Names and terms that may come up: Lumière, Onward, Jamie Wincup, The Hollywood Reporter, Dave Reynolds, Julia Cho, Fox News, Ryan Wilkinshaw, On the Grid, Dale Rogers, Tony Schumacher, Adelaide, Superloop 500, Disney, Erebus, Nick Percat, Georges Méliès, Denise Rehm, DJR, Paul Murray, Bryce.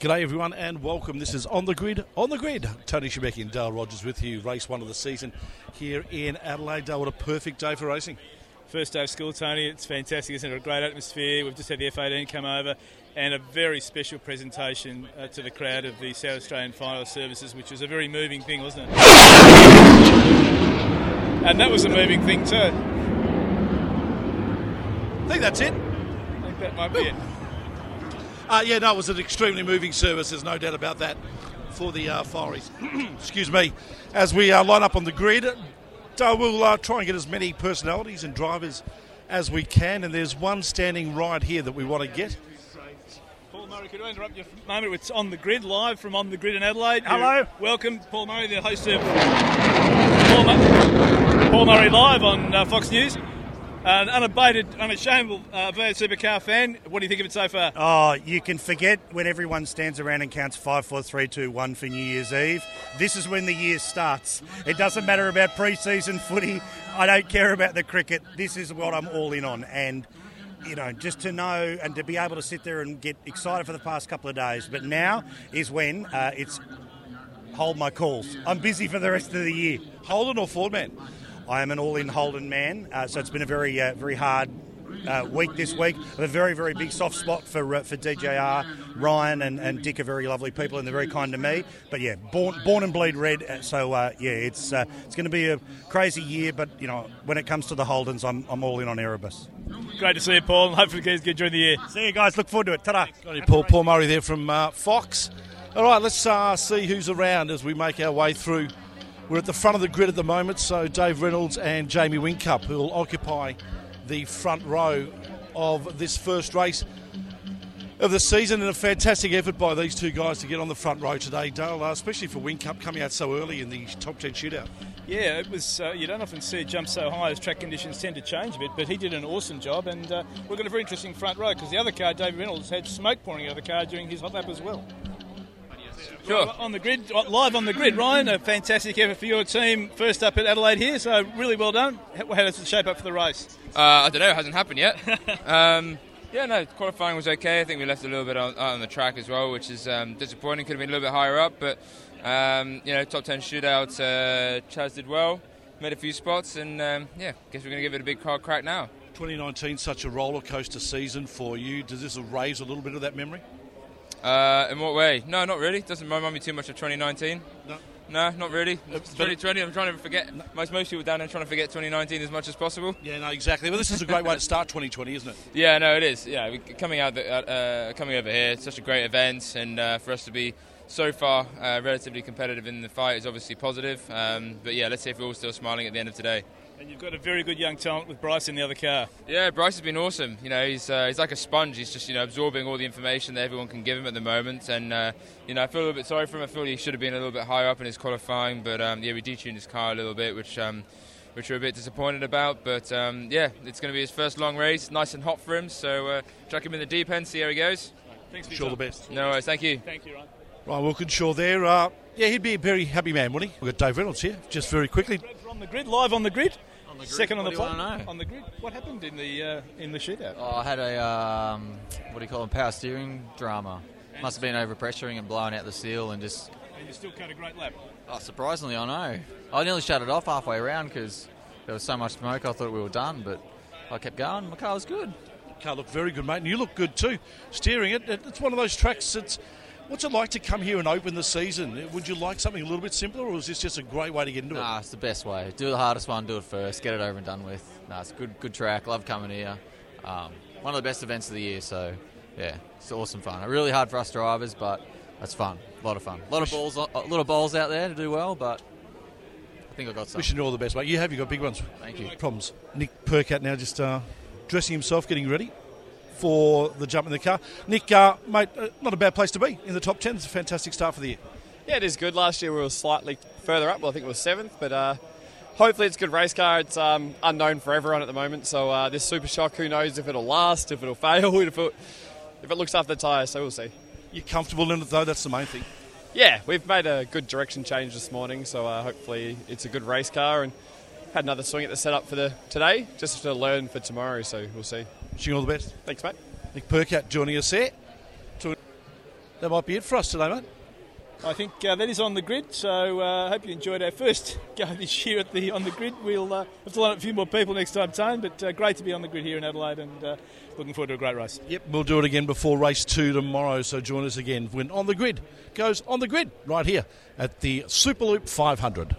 G'day everyone and welcome. This is On the Grid. On the Grid, Tony Schumacher and Dale Rogers with you. Race one of the season here in Adelaide. Dale, what a perfect day for racing. First day of school, Tony. It's fantastic, isn't it? A great atmosphere. We've just had the F18 come over and a very special presentation to the crowd of the South Australian Final Services, which was a very moving thing, wasn't it? And that was a moving thing too. I think that's it. I think that might be it. It was an extremely moving service, there's no doubt about that, for the Fireys. Excuse me. As we line up on the grid, we'll try and get as many personalities and drivers as we can, and there's one standing right here that we want to get. Paul Murray, could I interrupt you for a moment? It's On the Grid, live from On the Grid in Adelaide. Hello. You're welcome, Paul Murray, the host of Paul Murray Live on Fox News. An unabated, unashamable V8 Supercar fan. What do you think of it so far? Oh, you can forget when everyone stands around and counts 5, 4, 3, 2, 1 for New Year's Eve. This is when the year starts. It doesn't matter about pre-season footy. I don't care about the cricket. This is what I'm all in on. And, you know, just to know and to be able to sit there and get excited for the past couple of days. But now is when it's hold my calls. I'm busy for the rest of the year. Holden or Ford man? I am an all-in Holden man, so it's been a very hard week this week. I have a very, very big soft spot for DJR. Ryan and Dick are very lovely people and they're very kind to me. But yeah, born and bleed red. So it's going to be a crazy year. But you know, when it comes to the Holdens, I'm all in on Erebus. Great to see you, Paul. And hopefully, it's good during the year. See you guys. Look forward to it. Ta-da. Got you, Paul. Paul Murray there from Fox. All right, let's see who's around as we make our way through. We're at the front of the grid at the moment, so Dave Reynolds and Jamie Wincup, who will occupy the front row of this first race of the season, and a fantastic effort by these two guys to get on the front row today, Dale, especially for Wincup coming out so early in the top 10 shootout. Yeah, it was. You don't often see a jump so high as track conditions tend to change a bit, but he did an awesome job, and we've got a very interesting front row because the other car, Dave Reynolds, had smoke pouring out of the car during his hot lap as well. Sure. On the grid, live on the grid, Ryan, a fantastic effort for your team. First up at Adelaide here, so really well done. How does it shape up for the race? I don't know, it hasn't happened yet. Qualifying was okay. I think we left a little bit out on the track as well, which is disappointing. Could have been a little bit higher up, but top 10 shootout, Chaz did well, made a few spots, and guess we're going to give it a big hard crack now. 2019, such a roller coaster season for you. Does this raise a little bit of that memory? In what way? No, not really. Doesn't remind me too much of 2019. No, not really. It's 2020, I'm trying to forget. Most people down there trying to forget 2019 as much as possible. Yeah, no, exactly. Well, this is a great way to start 2020, isn't it? Yeah, no, it is. Yeah, coming over here, it's such a great event, and for us to be so far relatively competitive in the fight is obviously positive. But yeah, let's see if we're all still smiling at the end of today. And you've got a very good young talent with Bryce in the other car. Yeah, Bryce has been awesome. You know, he's like a sponge. He's just, you know, absorbing all the information that everyone can give him at the moment. And, I feel a little bit sorry for him. I feel he should have been a little bit higher up in his qualifying. But, we detuned his car a little bit, which we're a bit disappointed about. But, it's going to be his first long race. Nice and hot for him. So, chuck him in the deep end, see how he goes. Thanks for your time. All the best. No worries. Thank you. Thank you, Ryan. Ryan Wilkinshaw there. He'd be a very happy man, wouldn't he? We've got Dave Reynolds here, just very quickly. We're on the grid, live on the grid. Second on the plot. On the grid. What happened in the shootout? Oh, I had a power steering drama. And must have been overpressuring and blowing out the seal and just. And you still cut a great lap. Oh, surprisingly, I know. I nearly shut it off halfway around because there was so much smoke. I thought we were done, but I kept going. My car was good. The car looked very good, mate, and you look good too. Steering it. It's one of those tracks. What's it like to come here and open the season? Would you like something a little bit simpler, or is this just a great way to get into it? Nah, it's the best way. Do the hardest one, do it first, get it over and done with. Nah, it's a good track, love coming here. One of the best events of the year, so, yeah, it's awesome fun. Really hard for us drivers, but it's fun, a lot of fun. A lot of balls out there to do well, but I think I got some. Wishing you all the best, mate. You have, you got big ones. Thank you. Problems. Nick Percat now just dressing himself, getting ready for the jump in the car. Nick, mate, not a bad place to be in the top 10. It's a fantastic start for the year. Yeah, it is good. Last year we were slightly further up. Well, I think it was 7th, but hopefully it's a good race car. It's unknown for everyone at the moment, so this Super Shock, who knows if it'll last, if it'll fail, if it looks after the tyres, so we'll see. You're comfortable in it, though? That's the main thing. Yeah, we've made a good direction change this morning, so hopefully it's a good race car, and had another swing at the setup for today, just to learn for tomorrow, so we'll see. Wishing you all the best. Thanks, mate. Nick Percat joining us there. that might be it for us today, mate. I think that is On the Grid, so I hope you enjoyed our first go this year at the On the Grid. We'll have to line up a few more people next time, Tane, but great to be on the grid here in Adelaide, and looking forward to a great race. Yep, we'll do it again before race 2 tomorrow, so join us again when On the Grid goes on the grid right here at the Superloop 500.